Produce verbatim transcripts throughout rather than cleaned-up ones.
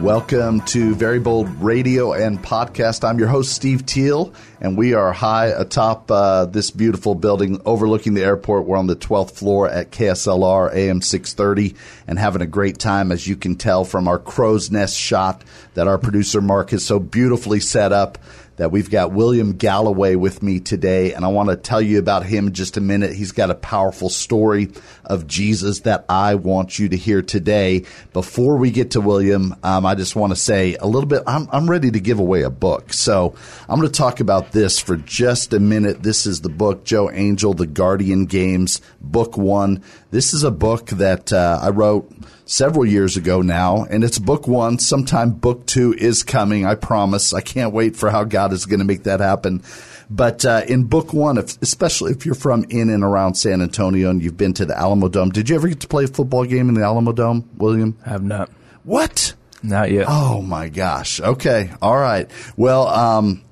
Welcome to Very Bold Radio and Podcast. I'm your host, Steve Teal, and we are high atop uh, this beautiful building overlooking the airport. We're on the twelfth floor at K S L R A M six thirty and having a great time, as you can tell from our crow's nest shot that our producer Mark has so beautifully set up. That we've got William Galloway with me today, and I want to tell you about him in just a minute. He's got a powerful story of Jesus that I want you to hear today. Before we get to William, um, I just want to say a little bit, I'm, I'm ready to give away a book. So I'm going to talk about this for just a minute. This is the book, Joe Angel, The Guardian Games, Book One. This is a book that uh, I wrote several years ago now, and it's book one. Sometime book two is coming, I promise. I can't wait for how God is going to make that happen. But uh, in book one, if, especially if you're from in and around San Antonio and you've been to the Alamo Dome, did you ever get to play a football game in the Alamo Dome, William? I have not. What? Not yet. Oh, my gosh. Okay. All right. Well, um,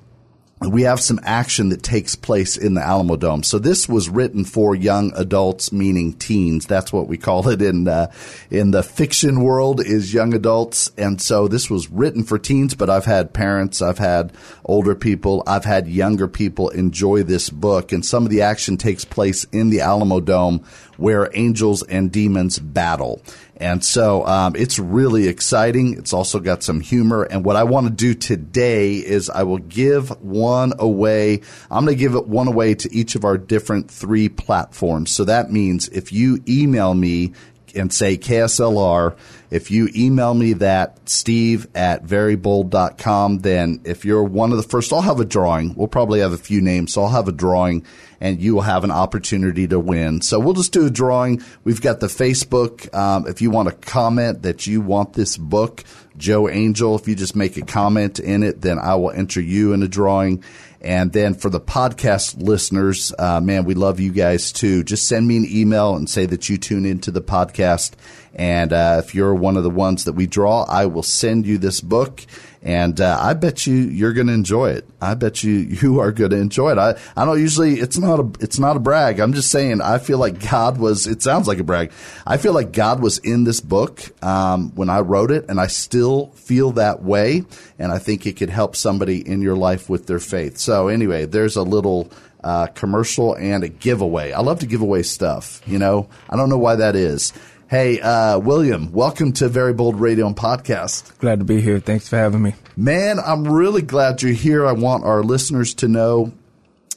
we have some action that takes place in the Alamo Dome. So this was written for young adults, meaning teens. That's what we call it in uh, in the fiction world is young adults. And so this was written for teens, but I've had parents, I've had older people, I've had younger people enjoy this book. And some of the action takes place in the Alamo Dome where angels and demons battle. And so um, it's really exciting. It's also got some humor. And what I want to do today is I will give one away. I'm going to give it one away to each of our different three platforms. So that means if you email me and say K S L R, if you email me that, Steve at Very Bold dot com, then if you're one of the first, I'll have a drawing. We'll probably have a few names, so I'll have a drawing, and you will have an opportunity to win. So we'll just do a drawing. We've got the Facebook. Um, if you want to comment that you want this book, Joe Angel, if you just make a comment in it, then I will enter you in a drawing. And then for the podcast listeners, uh, man, we love you guys too. Just send me an email and say that you tune into the podcast. And uh, if you're one of the ones that we draw, I will send you this book. And uh, I bet you you're going to enjoy it. I bet you you are going to enjoy it. I, I don't usually, it's not a it's not a brag. I'm just saying I feel like God was, it sounds like a brag. I feel like God was in this book um, when I wrote it, and I still feel that way. And I think it could help somebody in your life with their faith. So anyway, there's a little uh, commercial and a giveaway. I love to give away stuff, you know. I don't know why that is. Hey, uh, William, welcome to Very Bold Radio and Podcast. Glad to be here. Thanks for having me. Man, I'm really glad you're here. I want our listeners to know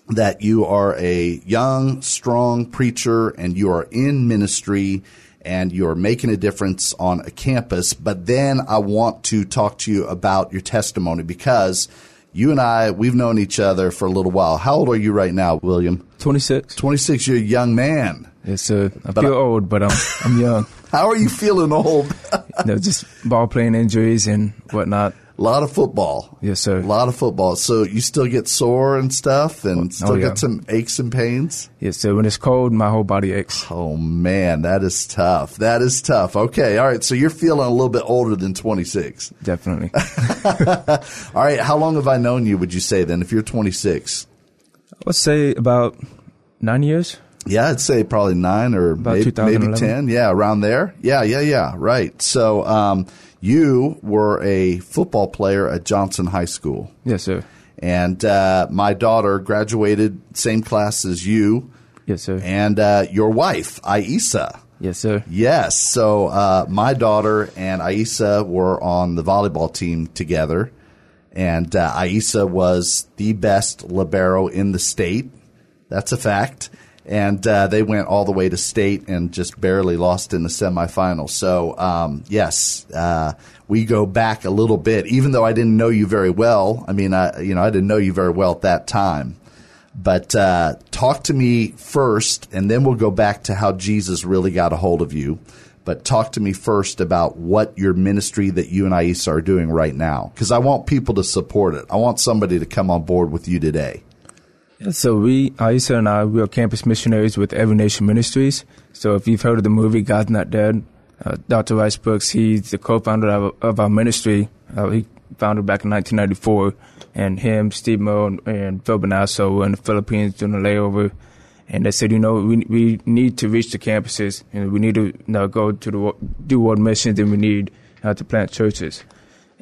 that you are a young, strong preacher, and you are in ministry, and you're making a difference on a campus. But then I want to talk to you about your testimony, because you and I, we've known each other for a little while. How old are you right now, William? twenty-six. twenty-six. You're a young man. Yes, uh, I but feel I, old, but I'm I'm young. How are you feeling old? No, just ball playing injuries and whatnot. A lot of football. Yes, sir. A lot of football. So you still get sore and stuff, and still oh, yeah. get some aches and pains? Yes, sir. When it's cold, my whole body aches. Oh, man, that is tough. That is tough. Okay, all right. So you're feeling a little bit older than twenty-six. Definitely. All right. How long have I known you, would you say, then, if you're twenty-six? Let's say about nine years. Yeah, I'd say probably nine or maybe, maybe ten. Yeah, around there. Yeah, yeah, yeah. Right. So um, you were a football player at Johnson High School. Yes, sir. And uh, my daughter graduated same class as you. Yes, sir. And uh, your wife, Aisa. Yes, sir. Yes. So uh, my daughter and Aisa were on the volleyball team together. And uh, Aisa was the best libero in the state. That's a fact. And uh, they went all the way to state and just barely lost in the semifinals. So, um, yes, uh, we go back a little bit, even though I didn't know you very well. I mean, I, you know, I didn't know you very well at that time. But uh, talk to me first, and then we'll go back to how Jesus really got a hold of you. But talk to me first about what your ministry that you and Aisa are doing right now, because I want people to support it. I want somebody to come on board with you today. So we, Aisa and I, we are campus missionaries with Every Nation Ministries. So if you've heard of the movie God's Not Dead, uh, Doctor Rice Brooks, he's the co-founder of, of our ministry. Uh, he founded back in nineteen ninety-four, and him, Steve Moe, and, and Phil Benasso were in the Philippines doing a layover. And they said, you know, we we need to reach the campuses, and we need to you know, go to the do world missions, and we need uh, to plant churches.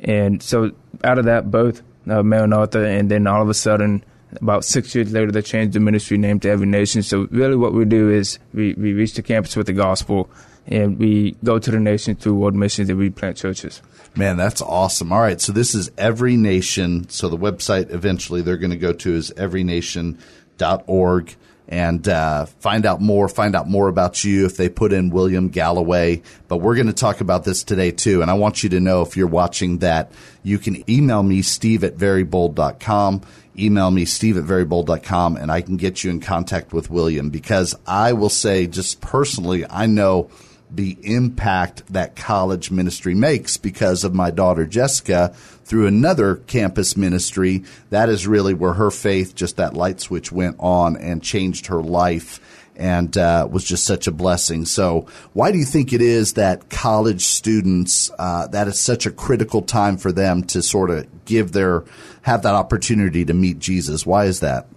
And so out of that, both uh, Maranatha, and then all of a sudden, about six years later, they changed the ministry name to Every Nation. So really what we do is we, we reach the campus with the gospel, and we go to the nation through world missions, and we plant churches. Man, that's awesome. All right, so this is Every Nation. So the website eventually they're going to go to is every nation dot org. And uh, find out more, find out more about you if they put in William Galloway. But we're going to talk about this today, too. And I want you to know, if you're watching that, you can email me, Steve at very bold dot com. Email me, Steve at very bold dot com, and I can get you in contact with William. Because I will say, just personally, I know the impact that college ministry makes because of my daughter, Jessica, through another campus ministry. That is really where her faith, just that light switch went on and changed her life, and uh, was just such a blessing. So why do you think it is that college students, uh, that is such a critical time for them to sort of give their, have that opportunity to meet Jesus? Why is that?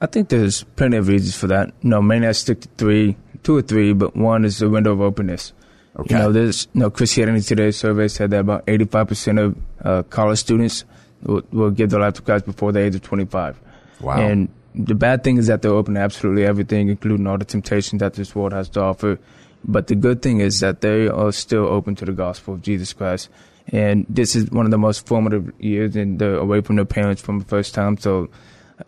I think there's plenty of reasons for that. No, mainly I stick to three. Two or three, but one is the window of openness. Okay. You know, there's, you know, Christianity Today's survey said that about eighty-five percent of uh, college students will, will give their life to Christ before the age of twenty-five. Wow. And the bad thing is that they're open to absolutely everything, including all the temptations that this world has to offer. But the good thing is that they are still open to the gospel of Jesus Christ. And this is one of the most formative years, and they're away from their parents from the first time. So,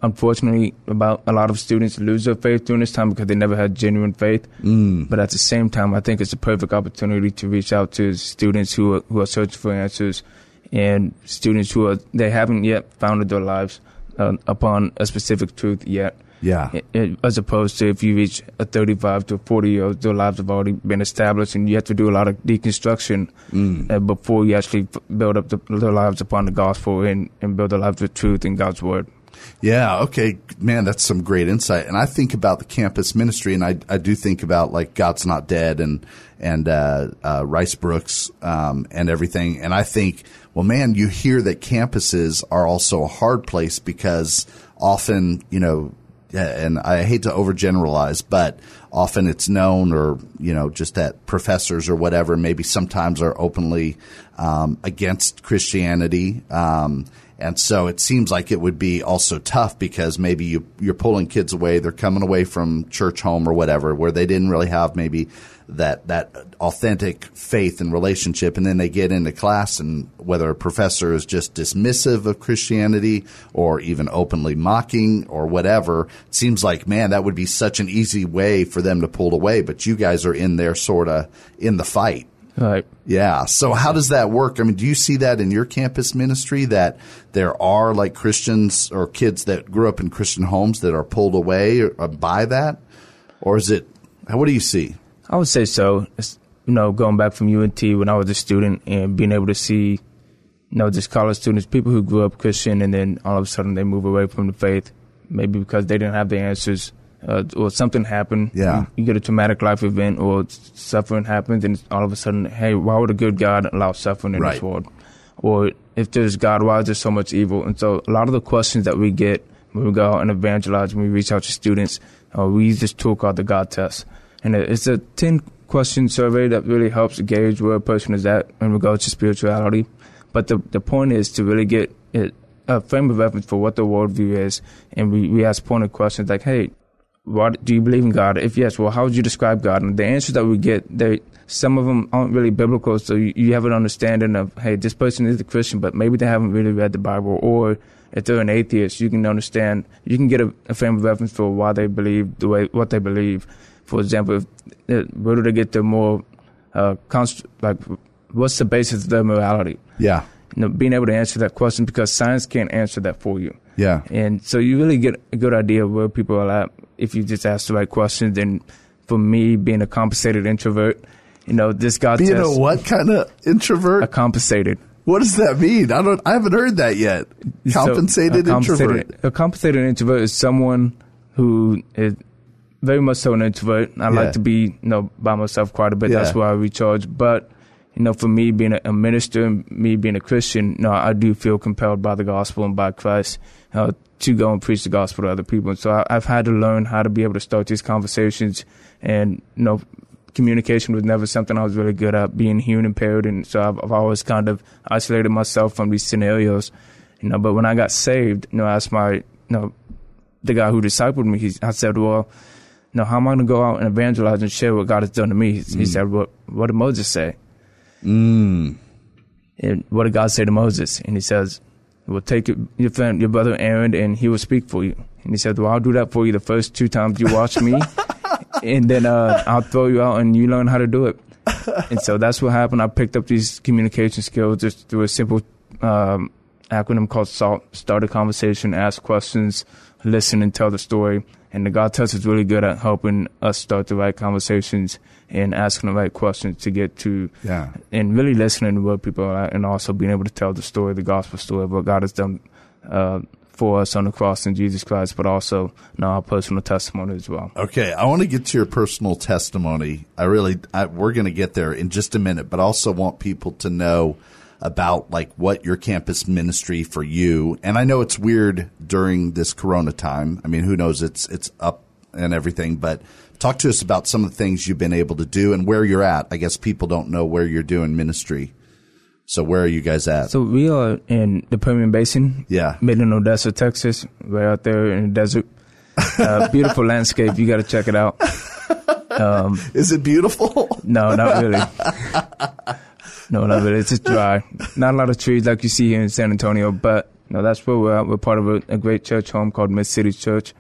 unfortunately, about a lot of students lose their faith during this time because they never had genuine faith. Mm. But at the same time, I think it's a perfect opportunity to reach out to students who are, who are searching for answers, and students who are they haven't yet founded their lives uh, upon a specific truth yet. Yeah. It, it, as opposed to if you reach a thirty-five to a forty-year-old, their lives have already been established, and you have to do a lot of deconstruction mm. uh, before you actually build up the, their lives upon the gospel, and, and build their lives with truth in God's word. Yeah, okay. Man, that's some great insight. And I think about the campus ministry, and I, I do think about, like, God's Not Dead and and uh, uh, Rice Brooks um, and everything. And I think, well, man, you hear that campuses are also a hard place because often, you know, and I hate to overgeneralize, but often it's known, or, you know, just that professors or whatever maybe sometimes are openly um, against Christianity. Um And so it seems like it would be also tough because maybe you, you're pulling kids away. They're coming away from church home or whatever, where they didn't really have maybe that that authentic faith and relationship. And then they get into class, and whether a professor is just dismissive of Christianity or even openly mocking or whatever, it seems like, man, that would be such an easy way for them to pull away. But you guys are in there sort of in the fight. Right. Yeah. So how does that work? I mean, do you see that in your campus ministry, that there are, like, Christians or kids that grew up in Christian homes that are pulled away by that? Or is it – what do you see? I would say so. It's, you know, going back from U N T when I was a student and being able to see, you know, just college students, people who grew up Christian, and then all of a sudden they move away from the faith, maybe because they didn't have the answers. Uh, or something happened, yeah. you, you get a traumatic life event, or suffering happens, and all of a sudden, hey, why would a good God allow suffering in right. this world? Or if there's God, why is there so much evil? And so a lot of the questions that we get when we go out and evangelize, when we reach out to students, uh, we use this tool called the God Test. And it's a ten-question survey that really helps gauge where a person is at in regards to spirituality. But the, the point is to really get a, a frame of reference for what the worldview is, and we, we ask pointed questions like, hey, what, do you believe in God? If yes, well, how would you describe God? And the answers that we get, they, some of them aren't really biblical, so you, you have an understanding of, hey, this person is a Christian, but maybe they haven't really read the Bible. Or if they're an atheist, you can understand, you can get a, a frame of reference for why they believe the way what they believe. For example, if, where do they get their more, uh, const- like, what's the basis of their morality? Yeah. You know, being able to answer that question, because science can't answer that for you. Yeah. And so you really get a good idea of where people are at if you just ask the right questions. And for me, being a compensated introvert, you know, this God being test. Being a what kind of introvert? A compensated. What does that mean? I don't. I haven't heard that yet. Compensated so, a introvert. Compensated, a compensated introvert is someone who is very much so an introvert. I yeah. like to be, you know, by myself quite a bit. Yeah. That's where I recharge. But you know, for me being a minister and me being a Christian, you know, I do feel compelled by the gospel and by Christ uh, to go and preach the gospel to other people. And so I, I've had to learn how to be able to start these conversations, and you know. Communication was never something I was really good at, being human impaired, and so I've, I've always kind of isolated myself from these scenarios, you know. But when I got saved, you know, I asked my, you know, the guy who discipled me, he, I said, well, you know, how am I going to go out and evangelize and share what God has done to me? He, mm. he said, well, what did Moses say? Mm. And what did God say to Moses? And he says, well, take your, your, friend, your brother Aaron, and he will speak for you. And he said, well, I'll do that for you the first two times you watch me. And then uh, I'll throw you out and you learn how to do it. And so that's what happened. I picked up these communication skills just through a simple um, acronym called SALT. Start a conversation, ask questions, listen and tell the story. And the God Test is really good at helping us start the right conversations and asking the right questions to get to, yeah. and really listening to what people are at, and also being able to tell the story, the gospel story of what God has done uh for us on the cross in Jesus Christ, but also in our personal testimony as well. Okay, I want to get to your personal testimony. I really, I, we're going to get there in just a minute, but also want people to know about like what your campus ministry for you. And I know it's weird during this Corona time. I mean, who knows? It's it's up and everything, but talk to us about some of the things you've been able to do and where you're at. I guess people don't know where you're doing ministry. So where are you guys at? So we are in the Permian Basin, yeah, Midland, Odessa, Texas. We're out there in the desert. Uh, beautiful landscape. You got to check it out. Um, Is it beautiful? No, not really. No, not really. It's just dry. Not a lot of trees like you see here in San Antonio, but no, that's where we're at. We're part of a, a great church home called Mid-City Church.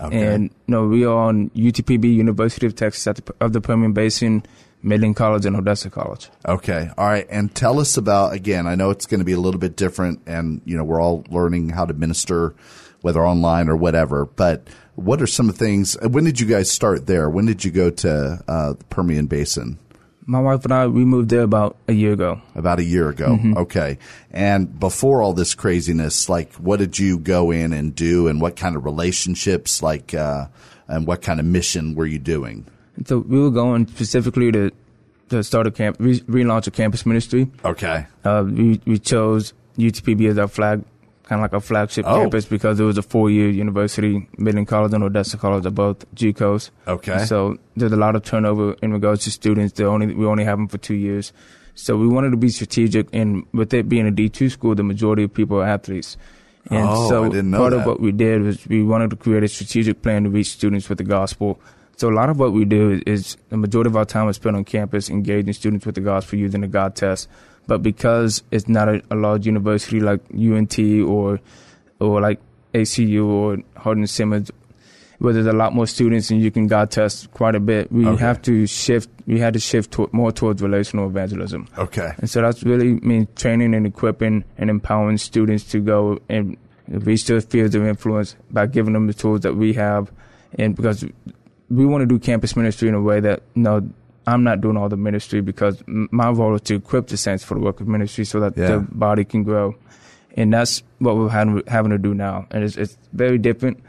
Okay. And no, we are on U T P B, University of Texas at the, of the Permian Basin, Midland College, and Odessa College. Okay. All right. And tell us about, again, I know it's going to be a little bit different, and, you know, we're all learning how to minister, whether online or whatever, but what are some of the things? When did you guys start there? When did you go to uh, the Permian Basin? My wife and I, we moved there about a year ago. About a year ago. Mm-hmm. Okay. And before all this craziness, like, what did you go in and do, and what kind of relationships, like, uh, and what kind of mission were you doing? So we were going specifically to, to start a camp, re- relaunch a campus ministry. Okay. Uh, we, we chose U T P B as our flag, kind of like our flagship oh. campus, because it was a four-year university. Midland College and Odessa College are both G C Os. Okay. And so there's a lot of turnover in regards to students. They only we only have them for two years. So we wanted to be strategic, and with it being a D two school, the majority of people are athletes. And oh, so I didn't know part that. Of what we did was we wanted to create a strategic plan to reach students with the gospel. So a lot of what we do is the majority of our time is spent on campus engaging students with the gospel using the God Test. But because it's not a, a large university like U N T or or like A C U or Hardin-Simmons, where there's a lot more students and you can God Test quite a bit, we okay. have to shift. We had to shift to, more towards relational evangelism. Okay. And so that's really means training and equipping and empowering students to go and reach their spheres of influence by giving them the tools that we have, and because we want to do campus ministry in a way that, no, I'm not doing all the ministry, because my role is to equip the saints for the work of ministry so that yeah. the body can grow. And that's what we're having to do now. And it's, it's very different,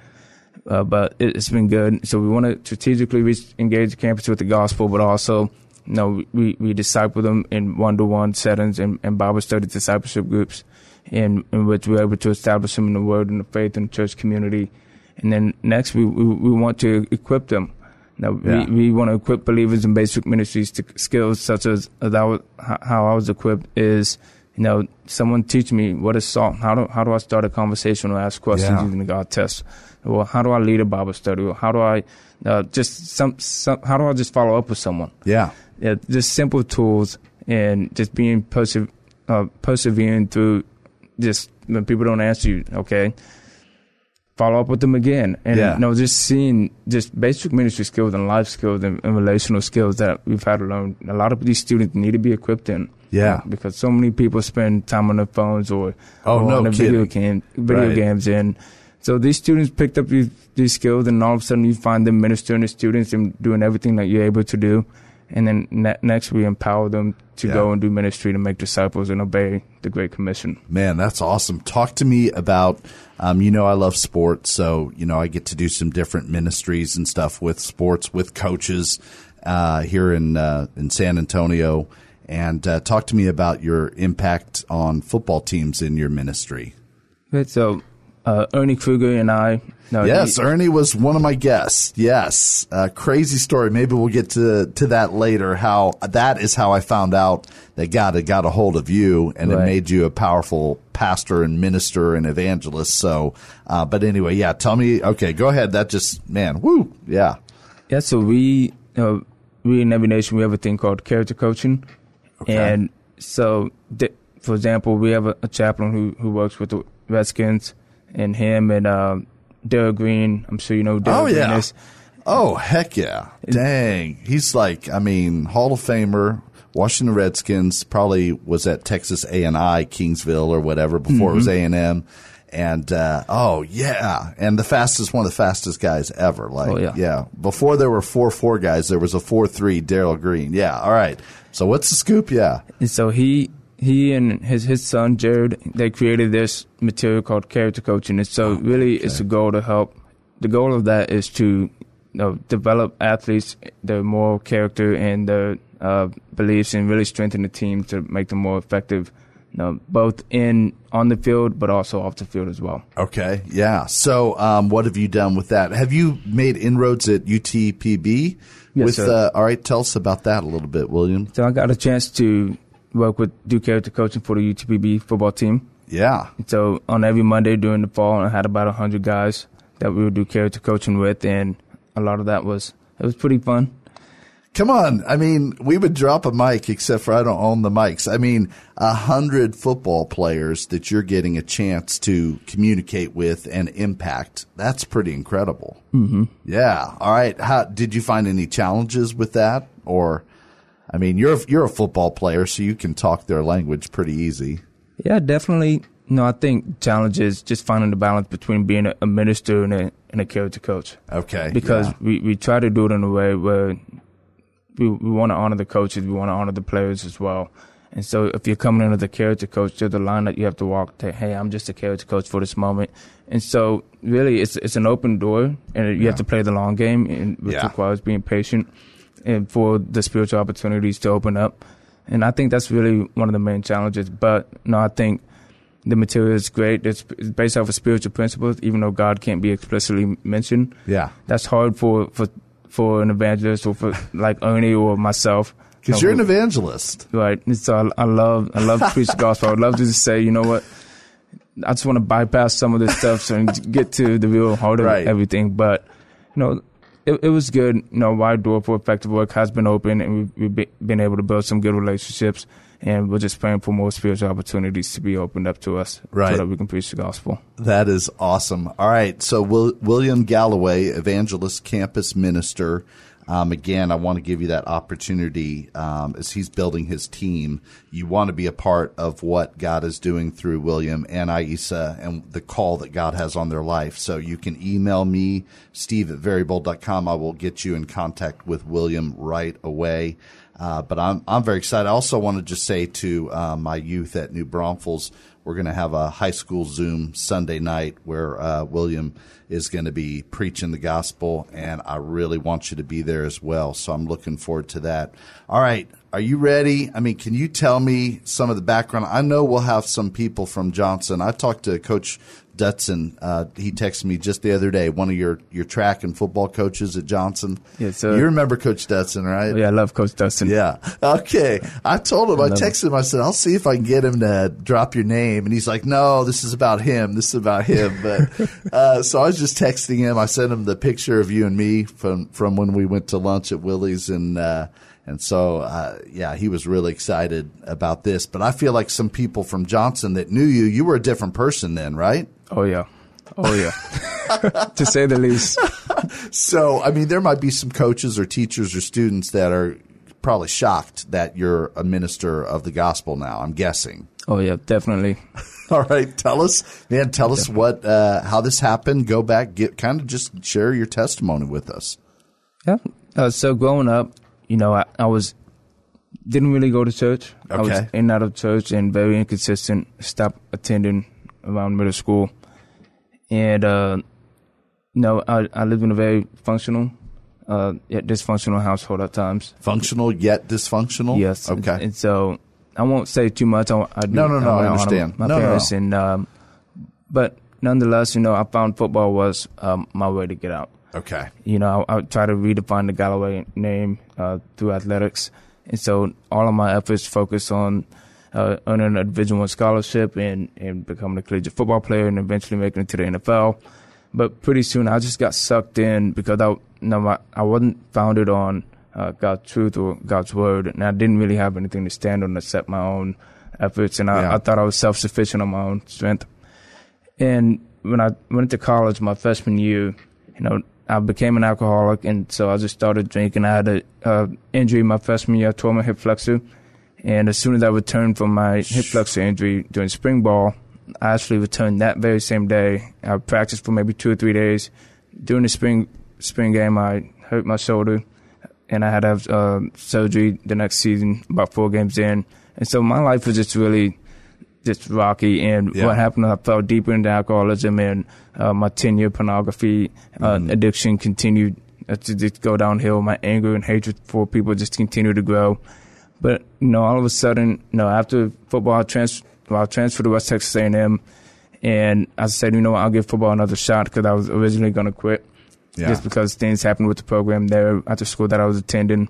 uh, but it's been good. So we want to strategically reach, engage the campus with the gospel, but also, you know, we, we disciple them in one-to-one settings and, and Bible study discipleship groups in, in which we're able to establish them in the word and the faith and the church community. And then next, we, we we want to equip them. Now, yeah. we, we want to equip believers in basic ministries to skills such as, as I was, how I was equipped is, you know, someone teach me what is SALT. How do how do I start a conversation or ask questions yeah. using the God Test? Or how do I lead a Bible study? Or how do I uh, just some, some how do I just follow up with someone? Yeah, yeah, just simple tools and just being perse- uh, persevering through just when people don't answer you. Okay. Follow up with them again. And, yeah. you know, just seeing just basic ministry skills and life skills and, and relational skills that we've had to learn. A lot of these students need to be equipped in. Yeah. You know, because so many people spend time on their phones or, oh, or no on their video, game, video right. games. And so these students picked up these, these skills, and all of a sudden you find them ministering to students and doing everything that you're able to do. And then ne- next, we empower them to yeah. go and do ministry, to make disciples and obey the Great Commission. Man, that's awesome. Talk to me about, um, you know, I love sports. So, you know, I get to do some different ministries and stuff with sports, with coaches uh, here in uh, in San Antonio. And uh, talk to me about your impact on football teams in your ministry. Right, so uh, Ernie Kruger and I. No, yes, he, Ernie was one of my guests. Yes, uh, crazy story. Maybe we'll get to to that later. How that is how I found out that God had got a hold of you, and right. it made you a powerful pastor and minister and evangelist. So, uh, but anyway, yeah. Tell me. Okay, go ahead. That just man, woo, yeah, yeah. So we uh, we in Every Nation we have a thing called Character Coaching. Okay. And so, th- for example, we have a, a chaplain who, who works with the Redskins, and him and uh, Darrell Green. I'm sure you know Darrell Green. Oh, yeah. Is. Oh, heck yeah. Dang. He's like, I mean, Hall of Famer, Washington Redskins, probably was at Texas A and I, Kingsville or whatever, before mm-hmm. it was A and M. And, uh, oh, yeah. And the fastest, one of the fastest guys ever. Like, oh, yeah. yeah. Before there were four four guys, there was a four three Darrell Green. Yeah. All right. So what's the scoop? Yeah. And so he, he and his, his son, Jared, they created this material called Character Coaching. And so oh, really okay. it's a goal to help. The goal of that is to, you know, develop athletes, their moral character and their, uh, beliefs, and really strengthen the team to make them more effective. No, both in on the field, but also off the field as well. Okay, yeah. So, um, what have you done with that? Have you made inroads at U T P B? Yes, with, sir. Uh, all right, tell us about that a little bit, William. So I got a chance to work with do character coaching for the U T P B football team. Yeah. So on every Monday during the fall, I had about a hundred guys that we would do character coaching with, and a lot of that was it was pretty fun. Come on. I mean, we would drop a mic, except for I don't own the mics. I mean, a hundred football players that you're getting a chance to communicate with and impact. That's pretty incredible. Mm-hmm. Yeah. All right. How, did you find any challenges with that? Or, I mean, you're you're a football player, so you can talk their language pretty easy. Yeah, definitely. No, I think challenge is just finding the balance between being a minister and a, and a character coach. Okay. Because yeah. we, we try to do it in a way where – We, we want to honor the coaches. We want to honor the players as well. And so if you're coming in as a character coach, there's a line that you have to walk to, hey, I'm just a character coach for this moment. And so really it's it's an open door, and you yeah. have to play the long game, and which yeah. requires being patient and for the spiritual opportunities to open up. And I think that's really one of the main challenges. But, no, I think the material is great. It's based off of spiritual principles, even though God can't be explicitly mentioned. Yeah. That's hard for for. for an evangelist or for like Ernie or myself. Because you know, you're an evangelist. Right. And so I, I love I love to preach the gospel. I would love to just say, you know what, I just want to bypass some of this stuff so and get to the real heart of right. everything. But, you know, it, it was good. You know, wide door for effective work has been open, and we've, we've been able to build some good relationships. And we're just praying for more spiritual opportunities to be opened up to us right. so that we can preach the gospel. That is awesome. All right. So Will, William Galloway, evangelist, campus minister. Um, again, I want to give you that opportunity um, as he's building his team. You want to be a part of what God is doing through William and Aisa and the call that God has on their life. So you can email me, Steve at Very Bold dot com. I will get you in contact with William right away. Uh, but I'm I'm very excited. I also want to just say to uh, my youth at New Braunfels, we're going to have a high school Zoom Sunday night where uh, William is going to be preaching the gospel, and I really want you to be there as well. So I'm looking forward to that. All right. Are you ready? I mean, can you tell me some of the background? I know we'll have some people from Johnson. I talked to Coach Dutson. Uh, he texted me just the other day, one of your, your track and football coaches at Johnson. Yeah, so you remember Coach Dutson, right? Yeah, I love Coach Dutson. Yeah. Okay. I told him, I, I texted him, I said, I'll see if I can get him to drop your name. And he's like, no, this is about him. This is about him. But uh, so I was just texting him. I sent him the picture of you and me from, from when we went to lunch at Willie's and uh, – And so, uh, yeah, he was really excited about this. But I feel like some people from Johnson that knew you, you were a different person then, right? Oh, yeah. Oh, yeah. To say the least. So, I mean, there might be some coaches or teachers or students that are probably shocked that you're a minister of the gospel now, I'm guessing. Oh, yeah, definitely. All right. Tell us, man, tell us what, uh, how this happened. Go back, get kind of just share your testimony with us. Yeah. Uh, so growing up. you know, I, I was didn't really go to church. Okay. I was in and out of church and very inconsistent. Stopped attending around middle school. And, uh, you know, I, I lived in a very functional uh, yet dysfunctional household at times. Functional yet dysfunctional? Yes. Okay. And, and so I won't say too much. I, I do, no, no, no, I, I understand. My no, parents. No, no. And, um, but nonetheless, you know, I found football was um, my way to get out. Okay. You know, I, I try to redefine the Galloway name uh, through athletics. And so all of my efforts focused on uh, earning a Division One scholarship and, and becoming a collegiate football player and eventually making it to the N F L. But pretty soon I just got sucked in because I, you know, I, I wasn't founded on uh, God's truth or God's word. And I didn't really have anything to stand on except my own efforts. And I, yeah. I thought I was self-sufficient on my own strength. And when I went to college my freshman year, you know, I became an alcoholic, and so I just started drinking. I had an uh, injury my freshman year. I tore my hip flexor, and as soon as I returned from my hip flexor injury during spring ball, I actually returned that very same day. I practiced for maybe two or three days. During the spring spring game, I hurt my shoulder, and I had to have uh, surgery the next season, about four games in. And so my life was just really just rocky, and yeah. what happened, I fell deeper into alcoholism, and uh, my ten-year pornography uh, mm. addiction continued to just go downhill. My anger and hatred for people just continued to grow. But, you know, all of a sudden, you know, after football, I, trans- well, I transferred to West Texas A and M, and I said, you know what, I'll give football another shot because I was originally going to quit yeah. just because things happened with the program there at the school that I was attending.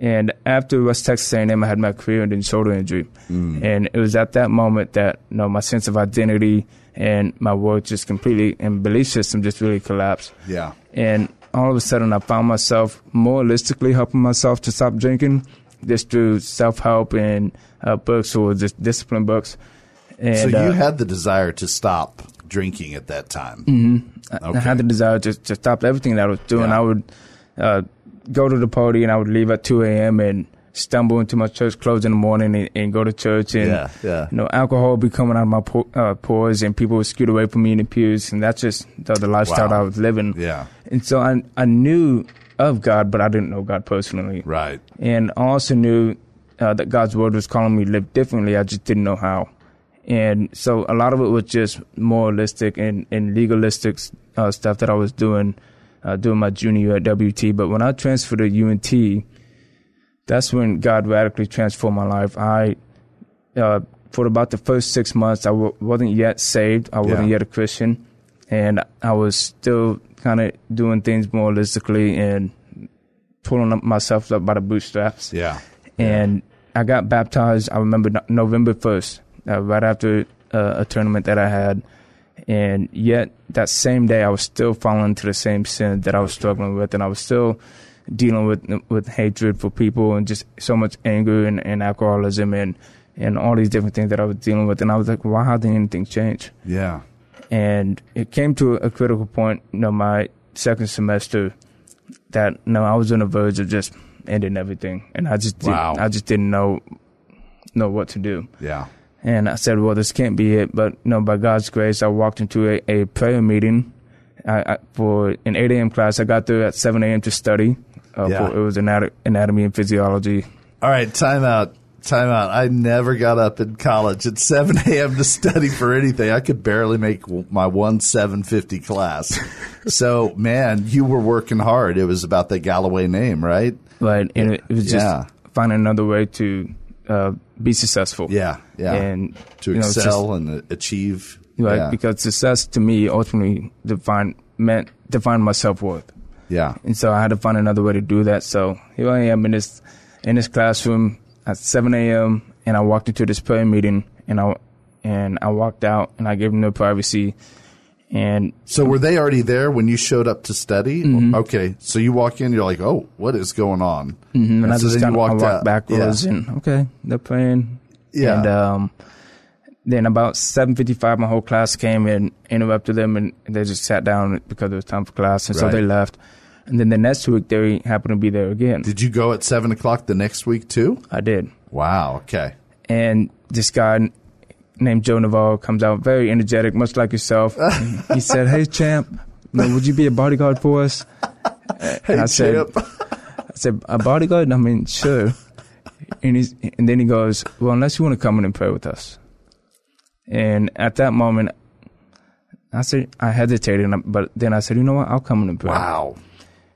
And after West Texas A and M, I had my career-ending shoulder injury. Mm. And it was at that moment that, you know, my sense of identity and my work just completely and belief system just really collapsed. Yeah. And all of a sudden, I found myself moralistically helping myself to stop drinking just through self-help and uh, books or just discipline books. And, so you uh, had the desire to stop drinking at that time. Mm-hmm. Okay. I had the desire to, to stop everything that I was doing. Yeah. I would uh, – go to the party, and I would leave at two a.m. and stumble into my church clothes in the morning and, and go to church. And, yeah, yeah. you know, alcohol would be coming out of my po- uh, pores, and people would scoot away from me in the pews. And that's just the, the lifestyle wow. I was living. Yeah. And so I I knew of God, but I didn't know God personally. Right. And I also knew uh, that God's word was calling me to live differently. I just didn't know how. And so a lot of it was just moralistic and, and legalistic uh, stuff that I was doing. Uh, doing my junior year at W T. But when I transferred to U N T, that's when God radically transformed my life. I, uh, for about the first six months, I w- wasn't yet saved. I wasn't yeah. yet a Christian. And I was still kind of doing things moralistically and pulling up myself up by the bootstraps. Yeah. And yeah. I got baptized, I remember, no- November first, uh, right after uh, a tournament that I had. And yet that same day, I was still falling into the same sin that I was struggling with. And I was still dealing with with hatred for people and just so much anger and, and alcoholism and, and all these different things that I was dealing with. And I was like, why hasn't anything changed? Yeah. And it came to a critical point, you know, my second semester that, you know, I was on the verge of just ending everything. And I just, wow. did, I just didn't know, know what to do. Yeah. And I said, well, this can't be it. But, you know, by God's grace, I walked into a, a prayer meeting I, I, for an eight a.m. class. I got there at seven a.m. to study. Uh, yeah. for, it was anat- anatomy and physiology. All right, time out. Time out. I never got up in college at seven a.m. to study for anything. I could barely make my one seven fifty class. So, man, you were working hard. It was about that Galloway name, right? Right. And it, it was just yeah. finding another way to uh, – be successful. Yeah, yeah. And to you know, excel just, and achieve. Right, yeah. Because success to me ultimately defined, meant defined my self-worth. Yeah. And so I had to find another way to do that. So here I am in this in this classroom at seven a.m. and I walked into this prayer meeting and I and I walked out and I gave them their privacy. And so were they already there when you showed up to study? Mm-hmm. Okay. So you walk in, you're like, oh, what is going on? Mm-hmm. And, and I so just kind of walked, walked backwards yeah. and, okay, they're playing. Yeah. And um, then about seven fifty-five, my whole class came and interrupted them, and they just sat down because it was time for class, and right. so they left. And then the next week, they happened to be there again. Did you go at seven o'clock the next week too? I did. Wow, okay. And this guy named Joe Navarro comes out very energetic, much like yourself. He said, hey, champ, man, would you be a bodyguard for us? Hey, I said, champ. I said, a bodyguard? I mean, sure. And, he's, and then he goes, well, unless you want to come in and pray with us. And at that moment, I said, I hesitated, but then I said, you know what? I'll come in and pray. Wow.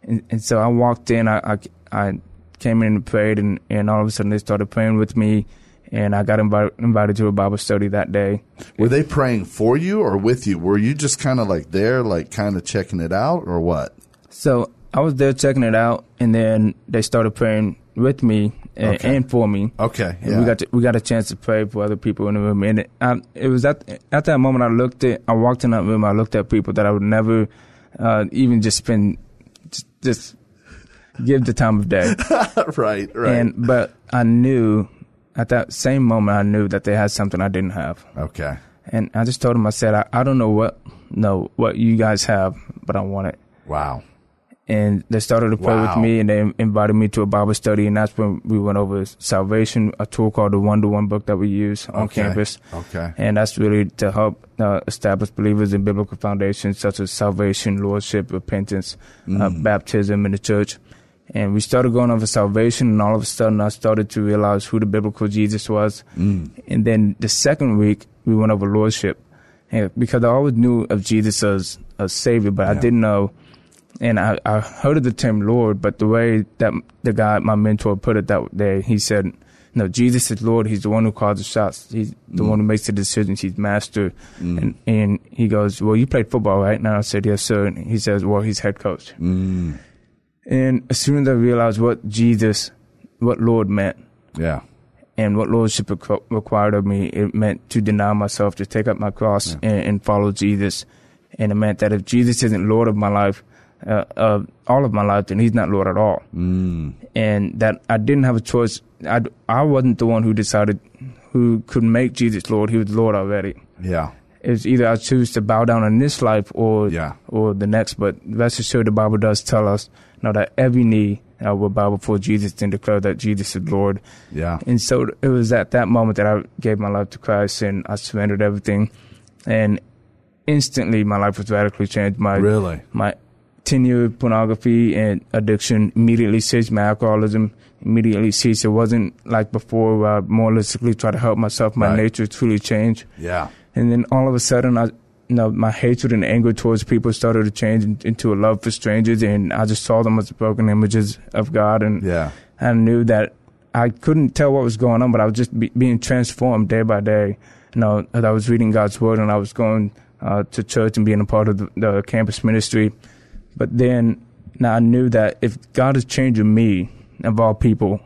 And, and so I walked in. I, I, I came in and prayed, and, and all of a sudden they started praying with me. And I got invited invited to a Bible study that day. Were they praying for you or with you? Were you just kind of like there, like kind of checking it out or what? So I was there checking it out, and then they started praying with me and, okay. and for me. Okay, yeah. And we got to, we got a chance to pray for other people in the room. And it, I, it was at at that moment I looked at, I walked in that room, I looked at people that I would never uh, even just spend, just, just give the time of day. Right, right. And but I knew. At that same moment, I knew that they had something I didn't have. Okay. And I just told them, I said, I, I don't know what no what you guys have, but I want it. Wow. And they started to pray wow. with me, and they invited me to a Bible study, and that's when we went over salvation, a tool called the one-to-one book that we use on okay. campus. Okay. And that's really to help uh, establish believers in biblical foundations such as salvation, lordship, repentance, mm. uh, baptism in the church. And we started going over salvation, and all of a sudden I started to realize who the biblical Jesus was. Mm. And then the second week, we went over lordship. And because I always knew of Jesus as a savior, but yeah. I didn't know. And I, I heard of the term Lord, but the way that the guy, my mentor, put it that day, he said, no, Jesus is Lord. He's the one who calls the shots. He's the mm. one who makes the decisions. He's master. Mm. And, and he goes, well, you played football, right? And I said, yes, sir. And he says, well, he's head coach. Mm. And as soon as I realized what Jesus, what Lord meant, yeah, and what Lordship required of me, it meant to deny myself, to take up my cross, yeah. and, and follow Jesus. And it meant that if Jesus isn't Lord of my life, uh, of all of my life, then he's not Lord at all. Mm. And that I didn't have a choice. I, I wasn't the one who decided who could make Jesus Lord. He was Lord already. Yeah. It's either I choose to bow down in this life or yeah. or the next. But rest assured, the Bible does tell us now that every knee uh, will bow before Jesus and declare that Jesus is Lord. Yeah. And so it was at that moment that I gave my life to Christ and I surrendered everything. And instantly, my life was radically changed. My really? My ten-year pornography and addiction immediately ceased. My alcoholism immediately ceased. It wasn't like before where I moralistically tried to help myself. My right. nature truly changed. Yeah. And then all of a sudden, I, you know, my hatred and anger towards people started to change into a love for strangers, and I just saw them as broken images of God. And yeah. I knew that I couldn't tell what was going on, but I was just be, being transformed day by day. You know, I was reading God's Word, and I was going uh, to church and being a part of the, the campus ministry. But then now I knew that if God is changing me, of all people,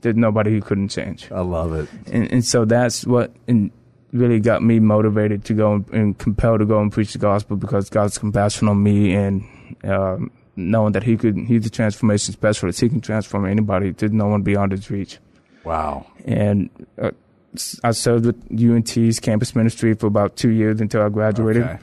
there's nobody who couldn't change. I love it. And, and so that's what... And, really got me motivated to go and, and compelled to go and preach the gospel, because God's compassion on me and uh, knowing that he could, he's a transformation specialist. He can transform anybody. There's no one beyond his reach. Wow. And uh, I served with U N T's campus ministry for about two years until I graduated. Okay.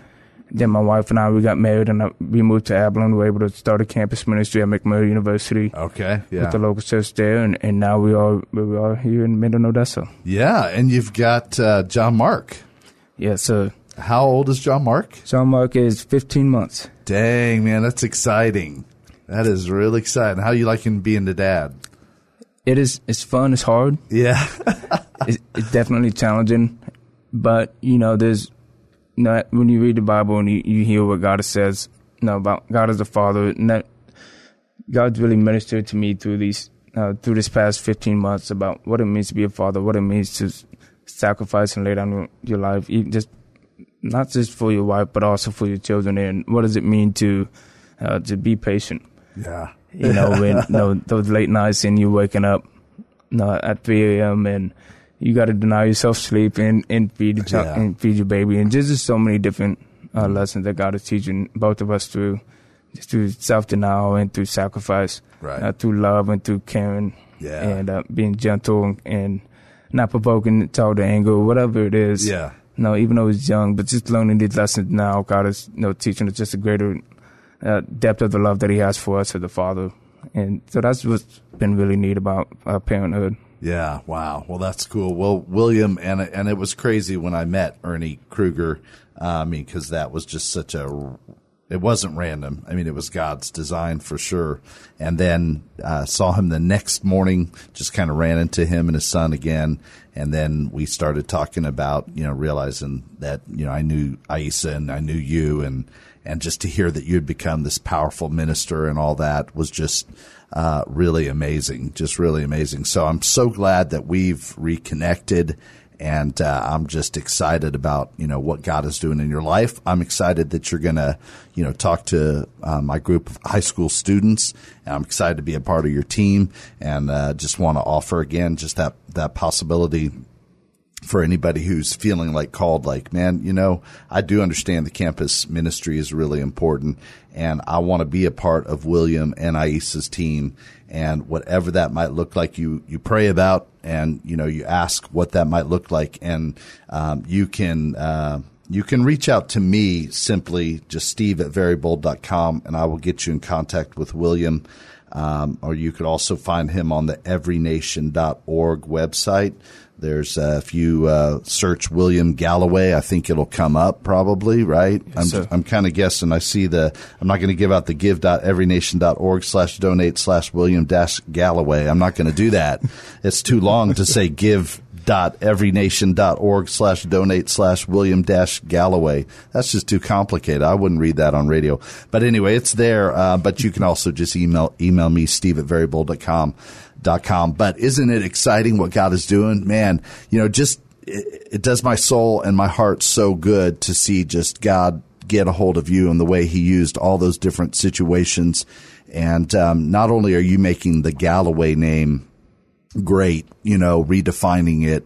Then my wife and I, we got married, and I, we moved to Abilene. We were able to start a campus ministry at McMurray University. Okay, yeah. With the local church there, and, and now we are we are here in Midland, Odessa. Yeah, and you've got uh, John Mark. Yeah, sir. How old is John Mark? John Mark is fifteen months. Dang, man, that's exciting. That is really exciting. How are you liking being the dad? It is. It's fun. It's hard. Yeah. it's, it's definitely challenging, but, you know, there's... No, when you read the Bible and you, you hear what God says, you know, about God as a father, and that God's really ministered to me through these uh, through this past fifteen months about what it means to be a father, what it means to sacrifice and lay down your life, just not just for your wife, but also for your children, and what does it mean to uh, to be patient? Yeah, you know, when you know, those late nights and you're waking up, you know, at three a.m. and you got to deny yourself sleep and, and feed your child, yeah. and feed your baby. And just there's so many different uh, lessons that God is teaching both of us through, just through self-denial and through sacrifice, right. uh, through love and through caring, yeah. and uh, being gentle and, and not provoking child to anger, whatever it is. Yeah. You know, even though he's young, but just learning these lessons now, God is you know, teaching us just a greater uh, depth of the love that he has for us as the Father. And so that's what's been really neat about uh, parenthood. Yeah, wow. Well, that's cool. Well, William, and and it was crazy when I met Ernie Kruger. Uh, I mean, because that was just such a it wasn't random. I mean, it was God's design for sure. And then uh, saw him the next morning, just kind of ran into him and his son again. And then we started talking about, you know, realizing that, you know, I knew Aisa and I knew you, and, and just to hear that you had become this powerful minister and all that was just uh, really amazing, just really amazing. So I'm so glad that we've reconnected. And uh, I'm just excited about, you know, what God is doing in your life. I'm excited that you're going to, you know, talk to uh, my group of high school students. And I'm excited to be a part of your team, and uh, just want to offer again just that, that possibility for anybody who's feeling like called, like, man, you know, I do understand the campus ministry is really important, and I want to be a part of William and Aisa's team. And whatever that might look like, you, you pray about, and, you know, you ask what that might look like. And, um, you can, uh, you can reach out to me simply, just Steve at very bold dot com, and I will get you in contact with William. Um, or you could also find him on the every nation dot org website. There's, uh, if you, uh, search William Galloway, I think it'll come up probably, right? Yes, I'm, sir. I'm kind of guessing. I see the, I'm not going to give out the give.everynation.org slash donate slash William dash Galloway. I'm not going to do that. It's too long to say give.everynation.org slash donate slash William dash Galloway. That's just too complicated. I wouldn't read that on radio. But anyway, it's there. Uh, but you can also just email, email me, Steve at very bold dot com. Dot com. But isn't it exciting what God is doing? Man, you know, just it, it does my soul and my heart so good to see just God get a hold of you and the way he used all those different situations. And um, not only are you making the Galloway name great, you know, redefining it,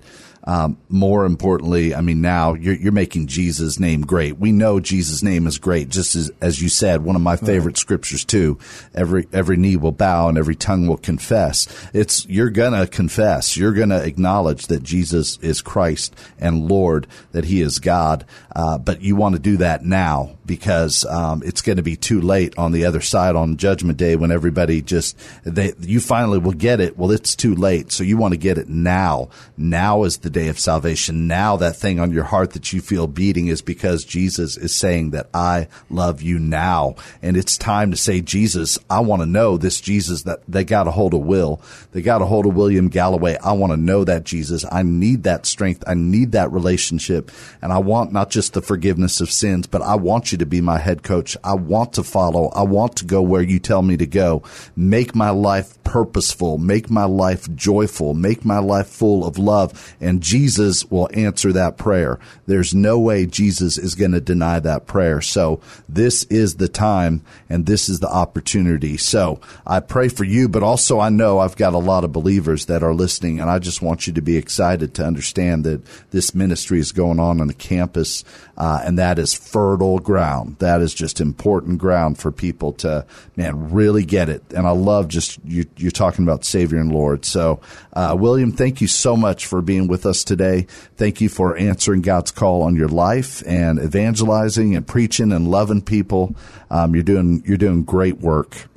Um, more importantly, I mean, now you're, you're making Jesus' name great. We know Jesus' name is great. Just as, as you said, one of my favorite right. scriptures too. Every, every knee will bow and every tongue will confess. It's, you're gonna confess. You're gonna acknowledge that Jesus is Christ and Lord, that he is God. Uh, but you want to do that now, because, um, it's going to be too late on the other side on Judgment Day when everybody just, they, you finally will get it. Well, it's too late. So you want to get it now. Now is the day of salvation. Now that thing on your heart that you feel beating is because Jesus is saying that I love you now. And it's time to say, Jesus, I want to know this Jesus that they got a hold of Will. They got a hold of William Galloway. I want to know that Jesus. I need that strength. I need that relationship. And I want not just the forgiveness of sins, but I want you to be my head coach. I want to follow. I want to go where you tell me to go. Make my life purposeful. Make my life joyful. Make my life full of love. And Jesus will answer that prayer. There's no way Jesus is going to deny that prayer. So this is the time, and this is the opportunity. So I pray for you, but also I know I've got a lot of believers that are listening, and I just want you to be excited to understand that this ministry is going on on the campus, uh, and that is fertile ground. That is just important ground for people to, man, really get it. And I love just you, you're talking about Savior and Lord. So, uh, William, thank you so much for being with us today. Thank you for answering God's call on your life and evangelizing and preaching and loving people. Um, you're doing you're doing great work.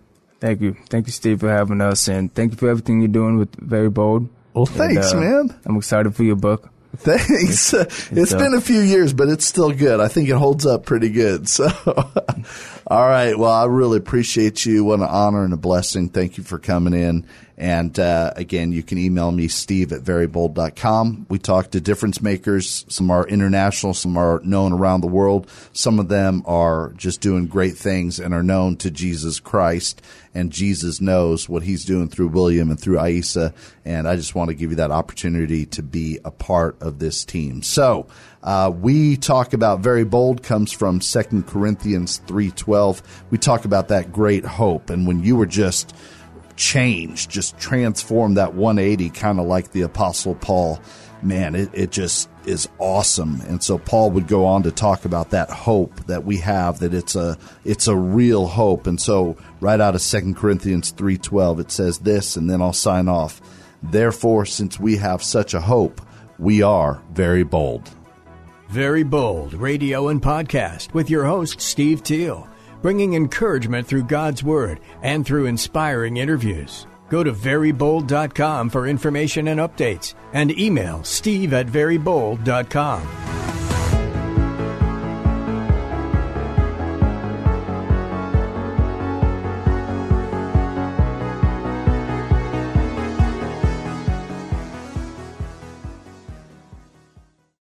Thank you. Thank you, Steve, for having us, and thank you for everything you're doing with Very Bold. Well, thanks, and, uh, man. I'm excited for your book. Thanks. It's, it's, it's been a few years, but it's still good. I think it holds up pretty good. So, all right. Well, I really appreciate you. What an honor and a blessing. Thank you for coming in. And uh, again, you can email me, Steve at very bold dot com. We talk to difference makers. Some are international. Some are known around the world. Some of them are just doing great things and are known to Jesus Christ. And Jesus knows what he's doing through William and through Aisa. And I just want to give you that opportunity to be a part of this team. So uh, we talk about Very Bold comes from Second Corinthians three twelve. We talk about that great hope. And when you were just changed, just transformed, that one eighty, kind of like the Apostle Paul, man, it, it just is awesome. And so Paul would go on to talk about that hope that we have, that it's a it's a real hope. And so right out of Second Corinthians three twelve, it says this, and then I'll sign off. Therefore, since we have such a hope, we are very bold. Very Bold Radio and Podcast with your host, Steve Teal, bringing encouragement through God's Word and through inspiring interviews. Go to very bold dot com for information and updates, and email Steve at very bold dot com.